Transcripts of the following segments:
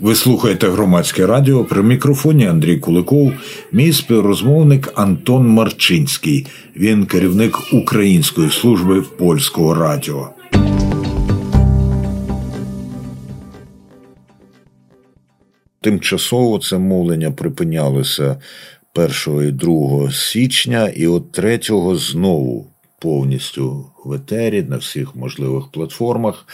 Ви слухаєте громадське радіо, при мікрофоні Андрій Куликов, мій співрозмовник Антон Марчинський. Він керівник Української служби Польського радіо. Тимчасово це мовлення припинялося 1 і 2 січня, і от 3-го знову повністю в етері, на всіх можливих платформах.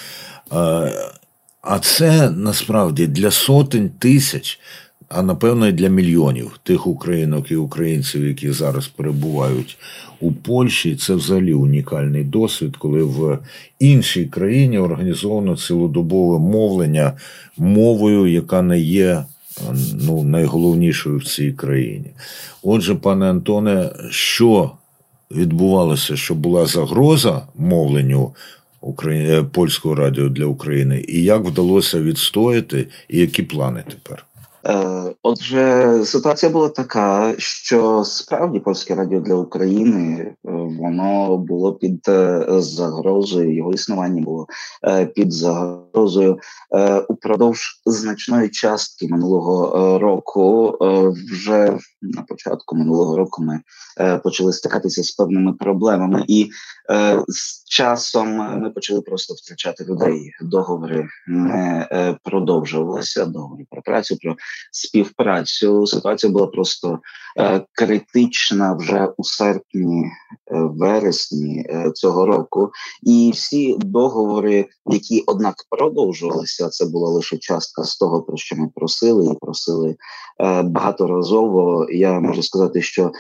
А це, насправді, для сотень тисяч, а, напевно, і для мільйонів тих українок і українців, які зараз перебувають у Польщі, це взагалі унікальний досвід, коли в іншій країні організовано цілодобове мовлення мовою, яка не є найголовнішою в цій країні. Отже, пане Антоне, що відбувалося, що була загроза мовленню Польського радіо для України, і як вдалося відстояти, і які плани тепер? Отже, ситуація була така, що справді Польське радіо для України, воно було під загрозою, його існування було під загрозою упродовж значної частки минулого року. Вже на початку минулого року ми почали стикатися з певними проблемами, і з часом ми почали просто втрачати людей. Договори не продовжувалися, договори про працю, про співпрацю. Ситуація була просто критична вже у серпні-вересні цього року. І всі договори, які, однак, продовжувалися, це була лише частка з того, про що ми просили, і просили багаторазово. Я можу сказати, що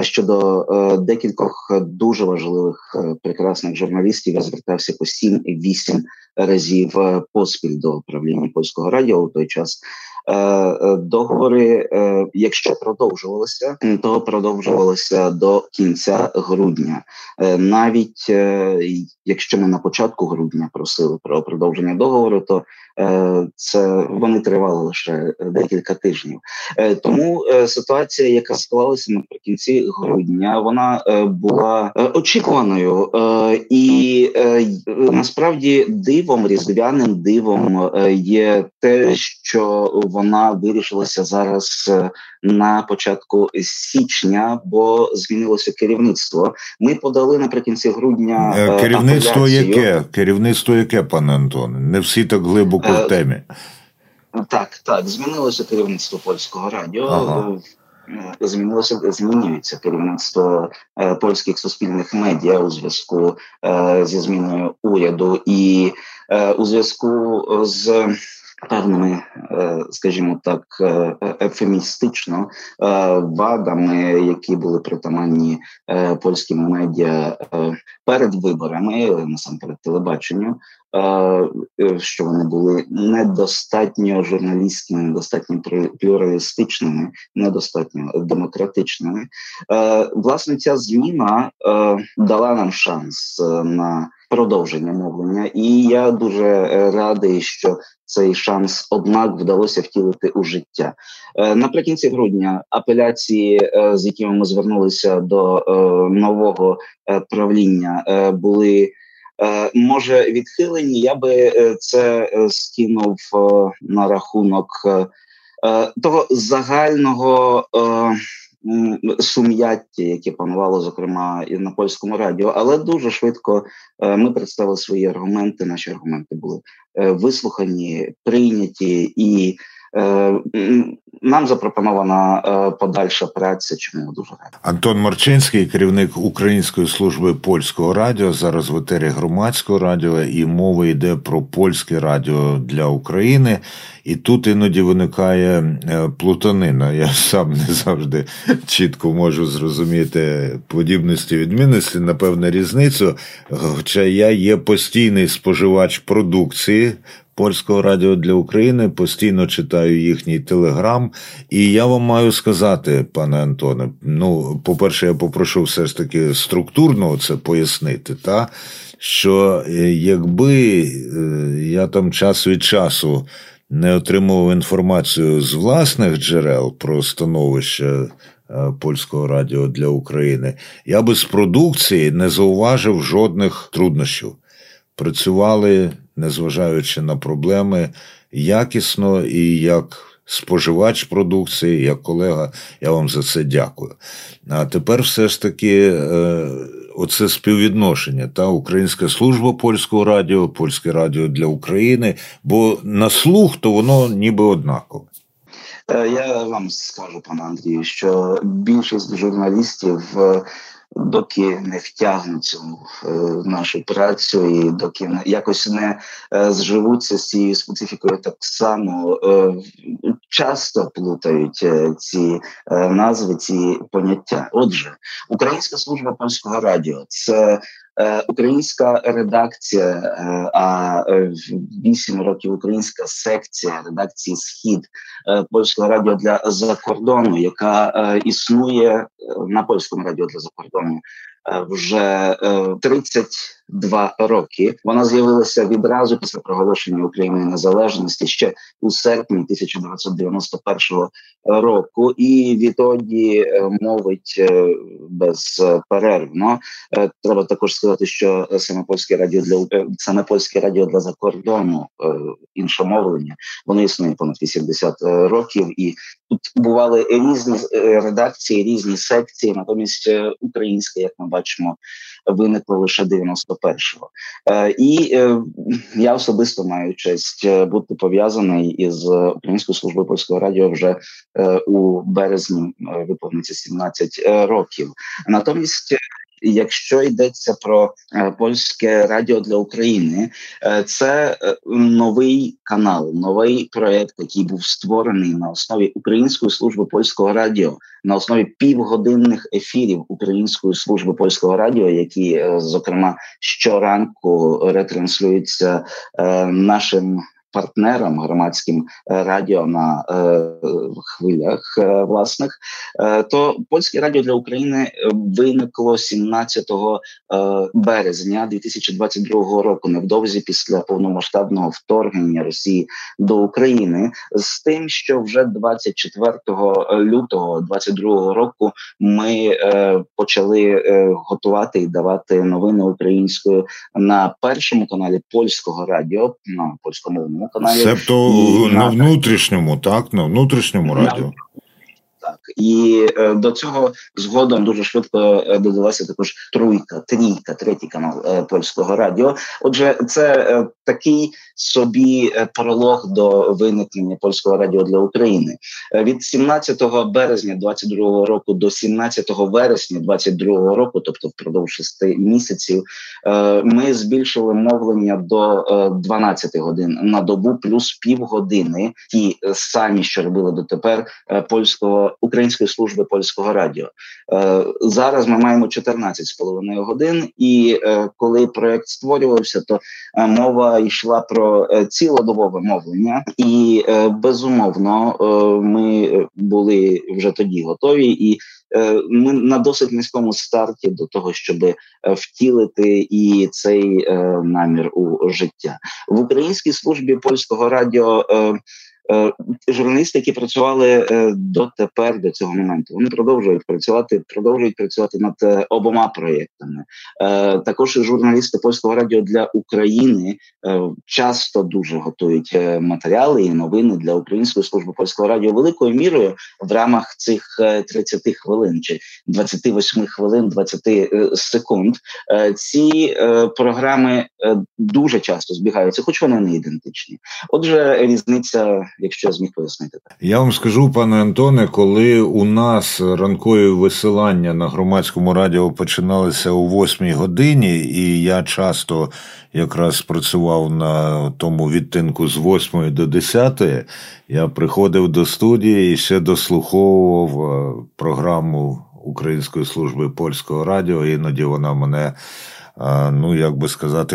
щодо декількох дуже важливих, прекрасних журналістів, я звертався по 7-8 разів поспіль до управління Польського радіо у той час. Договори, якщо продовжувалися, то продовжувалися до кінця грудня. Навіть якщо ми на початку грудня просили про продовження договору, то це вони тривали лише декілька тижнів. Тому ситуація, яка склалася наприкінці грудня, вона була очікуваною. І насправді дивом, різдвяним дивом є те, що вона вирішилася зараз на початку січня, бо змінилося керівництво. Ми подали наприкінці грудня апеляцію. Керівництво яке, пане Антоне? Не всі так глибоко в темі. Так, змінилося керівництво Польського радіо. Ага. Змінюється керівництво польських суспільних медіа у зв'язку зі зміною уряду і у зв'язку з певними, скажімо так, ефемістично вадами, які були притаманні польським медіа перед виборами, насамперед телебаченню, що вони були недостатньо журналістськими, недостатньо плюралістичними, недостатньо демократичними. Власне, ця зміна дала нам шанс на продовження мовлення, і я дуже радий, що цей шанс, однак, вдалося втілити у життя. Наприкінці грудня апеляції, з якими ми звернулися до нового правління, були, може, відхилені. Я би це скинув на рахунок того загального сум'яття, яке панувало, зокрема, і на Польському радіо. Але дуже швидко ми представили свої аргументи, наші аргументи були вислухані, прийняті, і нам запропонована подальша праця, чому дуже раді. Антон Марчинський, керівник Української служби Польського радіо, зараз в етері громадського радіо, і мова йде про Польське радіо для України. І тут іноді виникає плутанина. Я сам не завжди чітко можу зрозуміти подібності, відмінності, напевне, різницю. Хоча я є постійний споживач продукції Польського радіо для України, постійно читаю їхній телеграм, і я вам маю сказати, пане Антоне, по-перше, я попрошу все ж таки структурно це пояснити, що якби я там час від часу не отримував інформацію з власних джерел про становище Польського радіо для України, я би з продукції не зауважив жодних труднощів. Працювали, незважаючи на проблеми, якісно і як споживач продукції, як колега, я вам за це дякую. А тепер все ж таки оце співвідношення, та Українська служба Польського радіо, Польське радіо для України, бо на слух то воно ніби однакове. Я вам скажу, пане Андрію, що більшість журналістів, доки не втягнуть цю нашу працю і доки якось не зживуться з цією специфікою так само, часто плутають ці назви, ці поняття. Отже, Українська служба Польського радіо – це українська редакція, а 8 років українська секція редакції «Схід» Польського радіо для закордону, яка існує на Польському радіо для закордону вже 32 роки. Вона з'явилася відразу після проголошення України незалежності ще у серпні 1991 року. І відтоді мовить безперервно. Треба також сказати, що саме Польське радіо для закордону, іншомовлення, воно існує понад 80 років. І тут бували різні редакції, різні секції, натомість українська, як ми бачимо, виникло лише 91-го. І я особисто маю честь бути пов'язаний із Українською службою Польського радіо вже у березні виповниться 17 років. Натомість, якщо йдеться про Польське радіо для України, це новий канал, новий проєкт, який був створений на основі Української служби Польського радіо, на основі півгодинних ефірів Української служби Польського радіо, які, зокрема, щоранку ретранслюються нашим партнерам, громадським радіо на хвилях власних, то Польське радіо для України виникло 17 березня 2022 року, невдовзі після повномасштабного вторгнення Росії до України, з тим, що вже 24 лютого 2022 року ми почали готувати і давати новини українською на першому каналі Польського радіо, на польськомовному каналі. Себто на внутрішньому, так? На внутрішньому радіо. Так. І до цього згодом дуже швидко додалася також трійка, третій канал Польського радіо. Отже, це такий собі пролог до виникнення Польського радіо для України. Від 17 березня 22 року до 17 вересня 22 року, тобто впродовж 6 місяців, ми збільшили мовлення до 12 годин на добу, плюс півгодини ті самі, що робили дотепер Української служби Польського радіо. Зараз ми маємо 14,5 годин, і коли проєкт створювався, то мова йшла про цілодобове мовлення, і безумовно ми були вже тоді готові, і ми на досить низькому старті до того, щоб втілити і цей намір у життя. В Українській службі Польського радіо журналісти, які працювали дотепер, до цього моменту, вони продовжують працювати над обома проєктами. Також журналісти Польського радіо для України часто дуже готують матеріали і новини для Української служби Польського радіо великою мірою в рамках цих 30 хвилин чи 28 хвилин, 20 секунд. Ці програми дуже часто збігаються, хоч вони не ідентичні. Отже, різниця, якщо я зміг пояснити. Я вам скажу, пане Антоне, коли у нас ранкові висилання на громадському радіо починалися о 8 годині, і я часто якраз працював на тому відтинку з 8 до 10, я приходив до студії і ще дослуховував програму Української служби Польського радіо, іноді вона мене,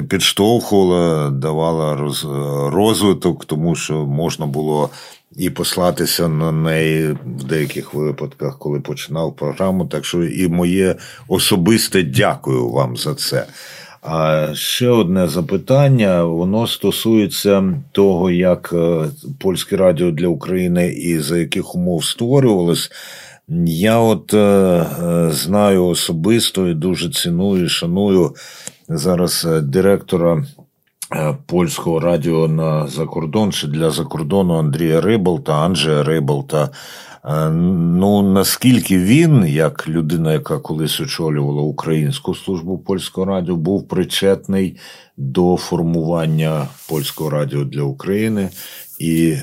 підштовхувала, давала розвиток, тому що можна було і послатися на неї в деяких випадках, коли починав програму. Так що і моє особисте дякую вам за це. А ще одне запитання, воно стосується того, як Польське радіо для України і за яких умов створювалось. Я знаю особисто і дуже ціную і шаную зараз директора Польського радіо на закордон чи для закордону Андрія Рибалта, Анджея Рибалта. Ну, наскільки він, як людина, яка колись очолювала Українську службу Польського радіо, був причетний до формування Польського радіо для України, і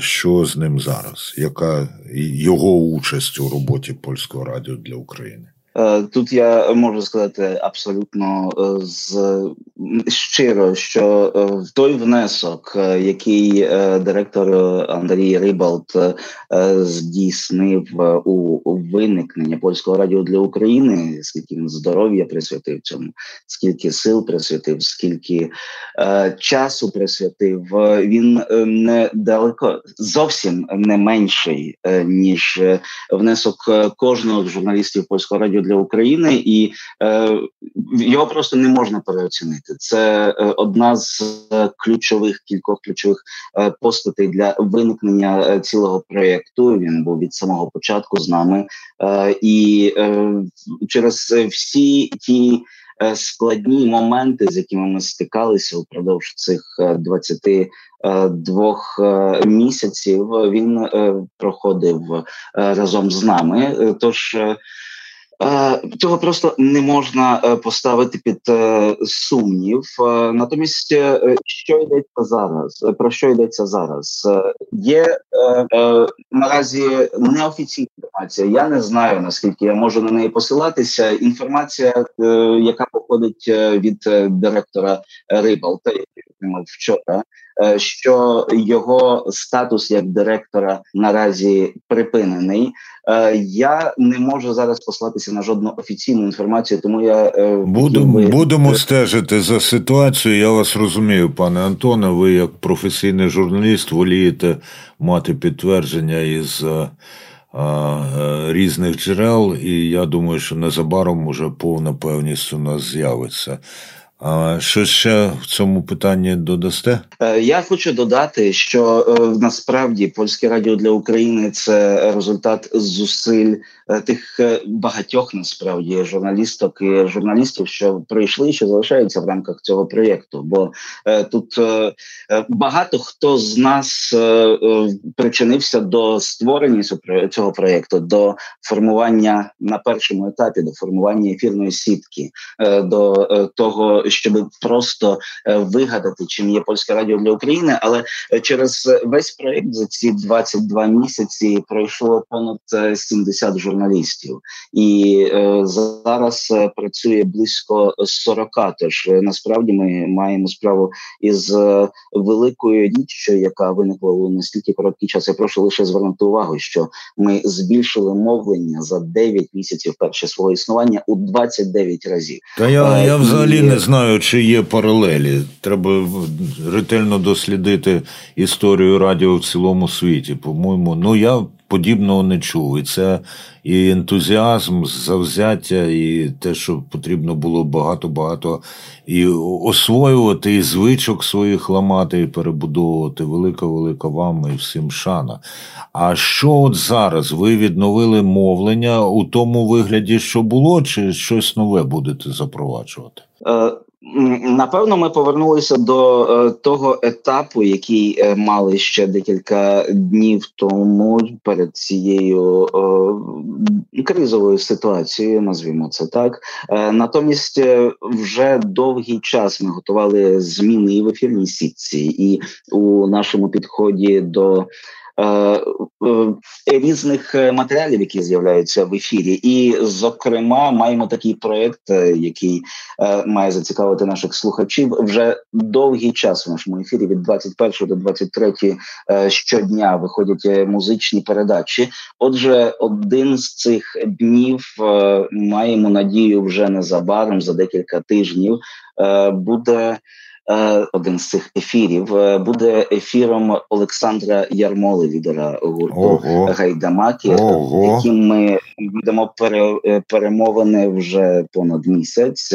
що з ним зараз? Яка його участь у роботі Польського радіо для України? Тут я можу сказати абсолютно щиро, що в той внесок, який директор Андрій Рибалт здійснив у виникнення Польського радіо для України, скільки він здоров'я присвятив цьому, скільки сил присвятив, скільки часу присвятив, він недалеко, зовсім не менший, ніж внесок кожного з журналістів Польського радіо для України, і його просто не можна переоцінити. Це одна з кількох ключових постатей для виникнення цілого проєкту. Він був від самого початку з нами. І через всі ті складні моменти, з якими ми стикалися упродовж цих 22 місяців, він проходив разом з нами. Тож цього просто не можна поставити під сумнів. Натомість, що йдеться зараз? Про що йдеться зараз? Є наразі неофіційна інформація. Я не знаю, наскільки я можу на неї посилатися. Інформація, яка походить від директора Рибалта, який отримав вчора, що його статус як директора наразі припинений. Я не можу зараз послатися на жодну офіційну інформацію, тому я... Будемо стежити за ситуацією. Я вас розумію, пане Антоне, ви як професійний журналіст волієте мати підтвердження із різних джерел, і я думаю, що незабаром уже повна певність у нас з'явиться. Що ще в цьому питанні додасте? Я хочу додати, що насправді Польське радіо для України – це результат зусиль тих багатьох, насправді, журналісток і журналістів, що прийшли і що залишаються в рамках цього проєкту. Бо тут багато хто з нас причинився до створення цього проєкту, до формування на першому етапі, до формування ефірної сітки, до того, щоб просто вигадати, чим є Польське радіо для України. Але через весь проєкт за ці 22 місяці пройшло понад 70 журналістів. І зараз працює близько 40. Тож насправді ми маємо справу із великою річчю, яка виникла у настільки короткий час. Я прошу лише звернути увагу, що ми збільшили мовлення за 9 місяців перше свого існування у 29 разів. Та я взагалі не знаю, чи є паралелі. Треба ретельно дослідити історію радіо в цілому світі. По-моєму, я подібного не чув. І це і ентузіазм, завзяття, і те, що потрібно було багато-багато і освоювати, і звичок своїх ламати, і перебудовувати. Велика-велика вам і всім шана. А що от зараз? Ви відновили мовлення у тому вигляді, що було, чи щось нове будете запроваджувати? Напевно, ми повернулися до того етапу, який мали ще декілька днів тому перед цією кризовою ситуацією, назвімо це так. Натомість вже довгий час ми готували зміни і в ефірній сітці, і у нашому підході до різних матеріалів, які з'являються в ефірі. І, зокрема, маємо такий проєкт, який має зацікавити наших слухачів. Вже довгий час в нашому ефірі від 21 до 23 щодня виходять музичні передачі. Отже, один з цих днів, маємо надію, вже незабаром, за декілька тижнів, буде... Один з цих ефірів буде ефіром Олександра Ярмоли, лідера гурту Гайдамаки, яким ми ведемо перемовини вже понад місяць.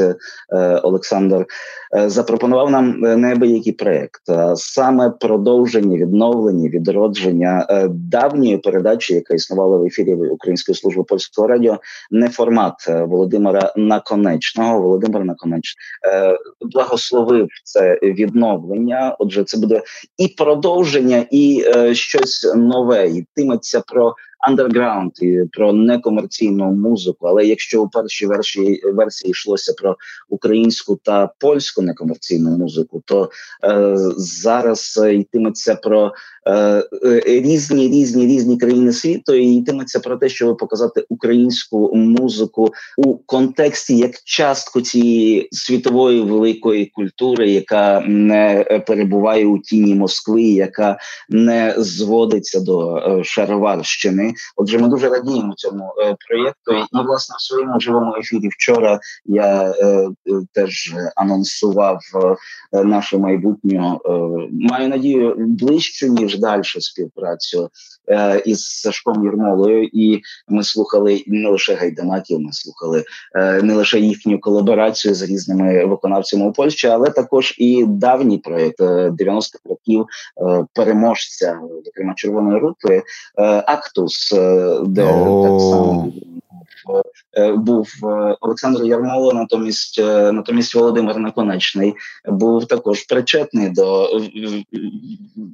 Олександр запропонував нам неабиякий проєкт. Саме продовження, відновлення, відродження давньої передачі, яка існувала в ефірі Української служби Польського радіо, не формат Володимира Наконечного. Володимир Наконечний благословив це відновлення. Отже, це буде і продовження, і щось нове. Йтиметься про андерграунд, про некомерційну музику. Але якщо у першій версії йшлося про українську та польську некомерційну музику, то зараз йтиметься про різні країни світу, і йтиметься про те, щоб показати українську музику у контексті як частку цієї світової великої культури, яка не перебуває у тіні Москви, яка не зводиться до шароварщини. Отже, ми дуже радіємо цьому проєкту. І, власне, в своєму живому ефірі вчора я теж анонсував нашу майбутню, маю надію, ближчу, ніж далі співпрацю із Сашком Ярмолою. І ми слухали не лише гайдамаків, ми слухали не лише їхню колаборацію з різними виконавцями у Польщі, але також і давній проєкт 90-х років переможця, зокрема, Червоної Рути, Актус, де так само був Олександр Ярмоло, натомість Володимир Наконечний був також причетний до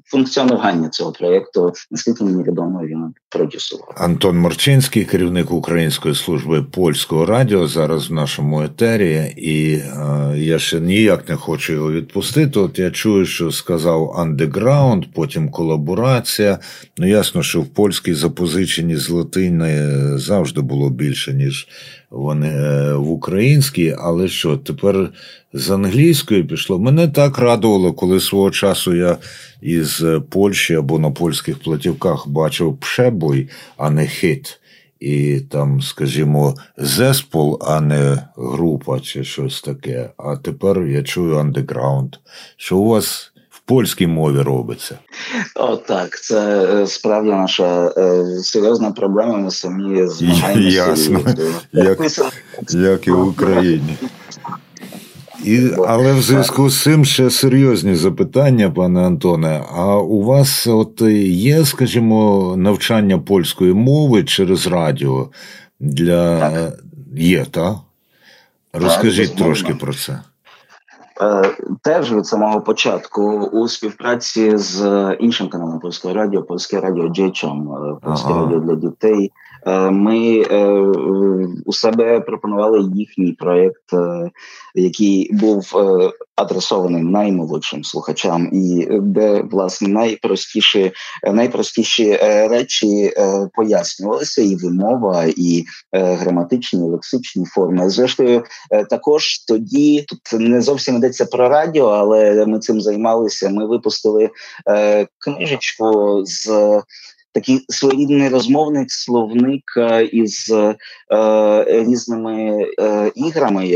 функціонування цього проєкту. Наскільки мені відомо, він продюсував. Антон Марчинський, керівник Української служби Польського радіо, зараз в нашому етері, і я ще ніяк не хочу його відпустити. От я чую, що сказав андеграунд, потім колаборація. Ну, ясно, що в польській запозиченні з латини завжди було більше, ніж вони в українській, але що, тепер з англійської пішло? Мене так радувало, коли свого часу я із Польщі або на польських платівках бачив «пшебой», а не «хіт». І там, скажімо, «зеспол», а не «група» чи щось таке. А тепер я чую «андеграунд». Що у вас польській мові робиться? О, так, це справді наша серйозна проблема, ми самі змагаємося. Ясно, як і в Україні. Але в зв'язку з цим ще серйозні запитання, пане Антоне. А у вас от є, скажімо, навчання польської мови через радіо? Так. Є, так? Розкажіть трошки про це. Теж від самого початку у співпраці з іншим каналом Польського радіо, Польське радіо Джечем, Польське радіо для дітей, ми у себе пропонували їхній проєкт, який був адресований наймолодшим слухачам, і де, власне, найпростіші речі пояснювалися, і вимова, і граматичні, і лексичні форми. Зрештою, також тоді, тут не зовсім йдеться про радіо, але ми цим займалися, ми випустили книжечку з... такий своєрідний розмовник, словник із різними іграми,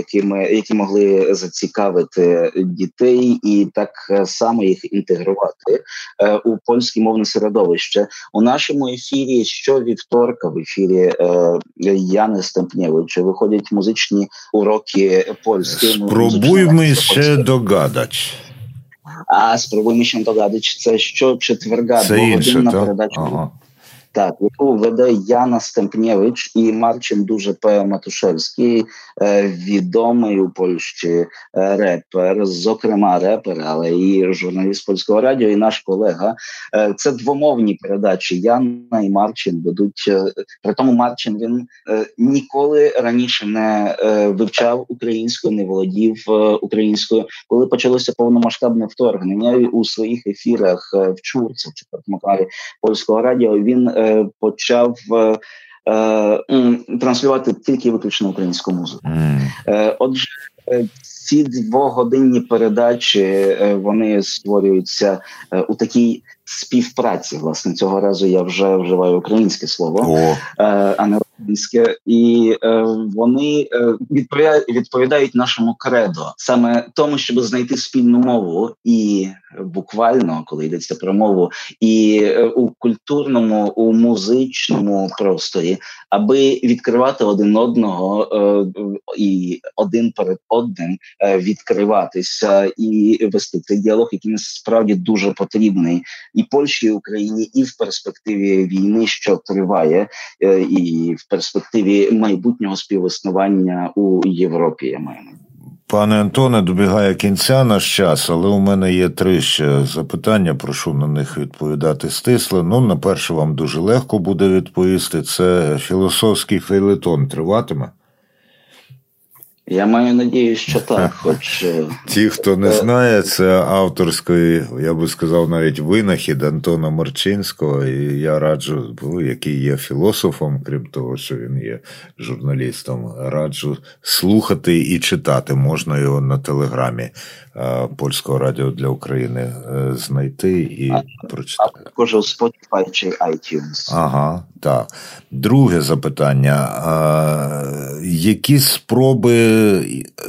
які могли зацікавити дітей і так само їх інтегрувати у польське мовне середовище. У нашому ефірі щовівторка в ефірі Яни Стемпнєвич виходять музичні уроки польські. Спробуємо ще догадати. А спробуємо ще догадати, це щочетверга двогодинна передача. Ага. Так, яку веде Яна Стемпнєвич і Марчин Пематушевський, відомий у Польщі репер, зокрема репер, але і журналіст Польського радіо, і наш колега. Це двомовні передачі. Яна і Марчин ведуть, при тому Марчин, він ніколи раніше не вивчав українську, не володів українською. Коли почалося повномасштабне вторгнення, у своїх ефірах в Чурці, в четвертому каналі Польського радіо, він почав транслювати тільки виключно українську музику. Отже, ці двогодинні передачі, вони створюються у такій співпраці, власне, цього разу я вже вживаю українське слово, а не близьке, і вони відповідають нашому кредо, саме тому, щоб знайти спільну мову, і буквально, коли йдеться про мову, і у культурному, у музичному просторі, аби відкривати один одного і один перед одним відкриватися і вести цей діалог, який насправді дуже потрібний і Польщі, і Україні, і в перспективі війни, що триває, і в перспективі майбутнього співіснування у Європі, я маю. Пане Антоне, добігає кінця наш час, але у мене є три ще запитання, прошу на них відповідати стисло. Ну, на перше вам дуже легко буде відповісти, це філософський фейлетон триватиме? Я маю надію, що так, хоч... Ті, хто не знає, це авторський, я би сказав, навіть винахід Антона Марчинського, і я раджу, який є філософом, крім того, що він є журналістом, раджу слухати і читати. Можна його на телеграмі Польського радіо для України знайти і прочитати. А також у Spotify чи iTunes. Ага, так. Друге запитання. Які спроби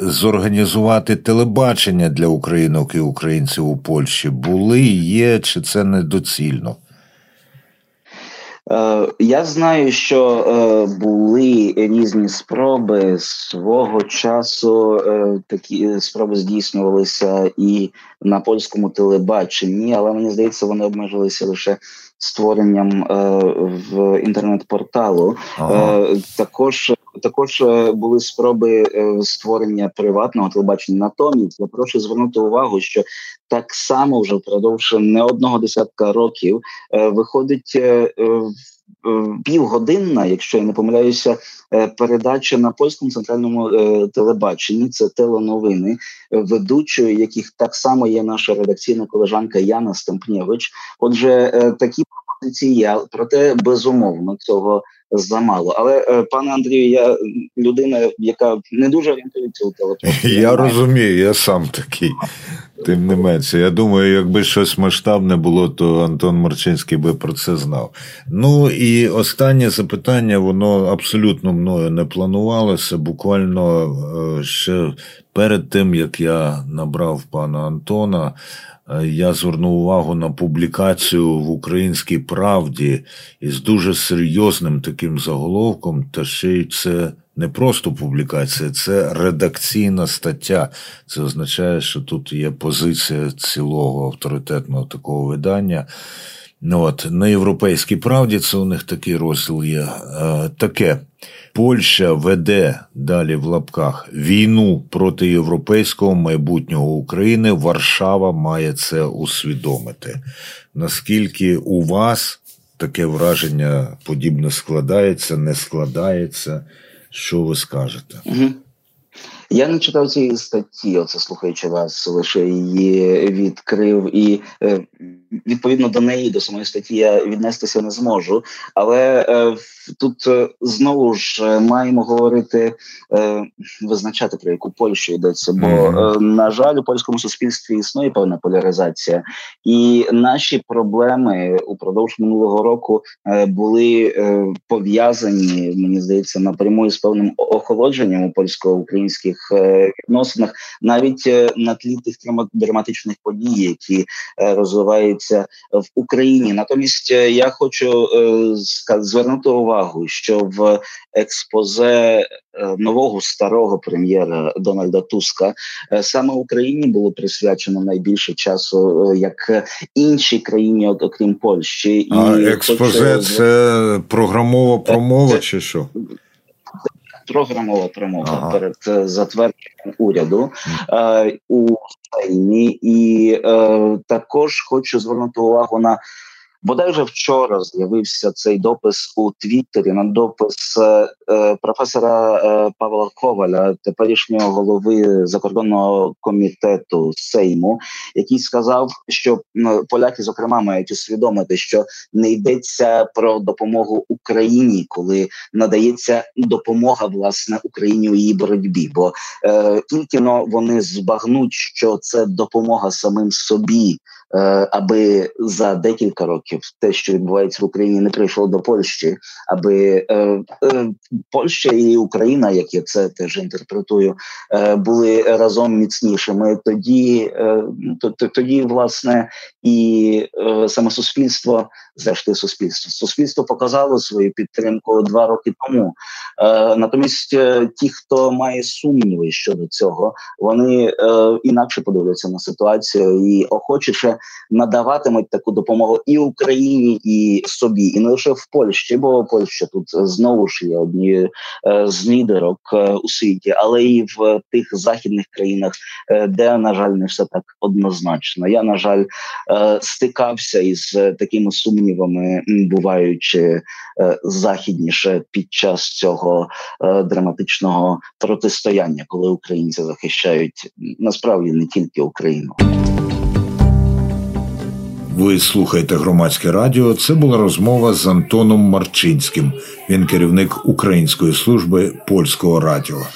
зорганізувати телебачення для українок і українців у Польщі були, є, чи це недоцільно? Я знаю, що були різні спроби свого часу, такі спроби здійснювалися і на польському телебаченні, але мені здається, вони обмежилися лише створенням в інтернет-порталу. Ага. Також були спроби створення приватного телебачення. Натомість я прошу звернути увагу, що так само вже впродовж не одного десятка років виходить півгодинна, якщо я не помиляюся, передача на польському центральному телебаченні, це теленовини, ведучою яких так само є наша редакційна колежанка Яна Стемпнєвич. Отже, такі пропозиції, проте безумовно цього замало. Але, пане Андрію, я людина, яка не дуже орієнтується у телебаченні. Я розумію, я сам такий. Тим не менше, я думаю, якби щось масштабне було, то Антон Марчинський би про це знав. Ну і останнє запитання, воно абсолютно мною не планувалося, буквально ще перед тим, як я набрав пана Антона, я звернув увагу на публікацію в «Українській правді» із дуже серйозним таким заголовком, та ще й це не просто публікація, це редакційна стаття. Це означає, що тут є позиція цілого авторитетного такого видання. От, на «Європейській правді» це у них такий розділ є. Таке. Польща веде, далі в лапках, війну проти європейського майбутнього України. Варшава має це усвідомити. Наскільки у вас таке враження подібне складається, не складається? Що ви скажете? Угу. Я не читав цієї статті, оце слухаючи вас, лише її відкрив, і відповідно до неї, до самої статті, я віднестися не зможу. Але тут знову ж маємо говорити, визначати, про яку Польщу йдеться, бо, на жаль, у польському суспільстві існує певна поляризація. І наші проблеми упродовж минулого року були пов'язані, мені здається, напряму із певним охолодженням у польсько-українських відносинах, навіть на тлі тих драматичних подій, які розвиваються в Україні. Натомість я хочу звернути увагу, що в експозе нового старого прем'єра Дональда Туска саме Україні було присвячено найбільше часу, як іншій країні, окрім Польщі. І експозе хочу... це програмова промова це... чи що? Програмова промова перед затвердженням уряду у Україні. І також хочу звернути увагу на бодай вже вчора з'явився цей допис у Твіттері, на допис професора Павла Коваля, теперішнього голови закордонного комітету Сейму, який сказав, що поляки, зокрема, мають усвідомити, що не йдеться про допомогу Україні, коли надається допомога, власне, Україні у її боротьбі. Бо тільки-но вони збагнуть, що це допомога самим собі, аби за декілька років те, що відбувається в Україні, не прийшло до Польщі, аби Польща і Україна, як я це теж інтерпретую, були разом міцнішими. Тоді, власне, і саме суспільство, зрештою суспільство. Суспільство показало свою підтримку 2 роки тому. Натомість ті, хто має сумніви щодо цього, вони інакше подивляться на ситуацію і охочіше надаватимуть таку допомогу і Україні, і собі, і не лише в Польщі, бо Польща тут знову ж є однією з лідерок у світі, але і в тих західних країнах, де, на жаль, не все так однозначно. Я, на жаль, стикався із такими сумнівами, буваючи західніше під час цього драматичного протистояння, коли українці захищають, насправді, не тільки Україну. Ви слухаєте Громадське радіо. Це була розмова з Антоном Марчинським. Він керівник Української служби Польського радіо.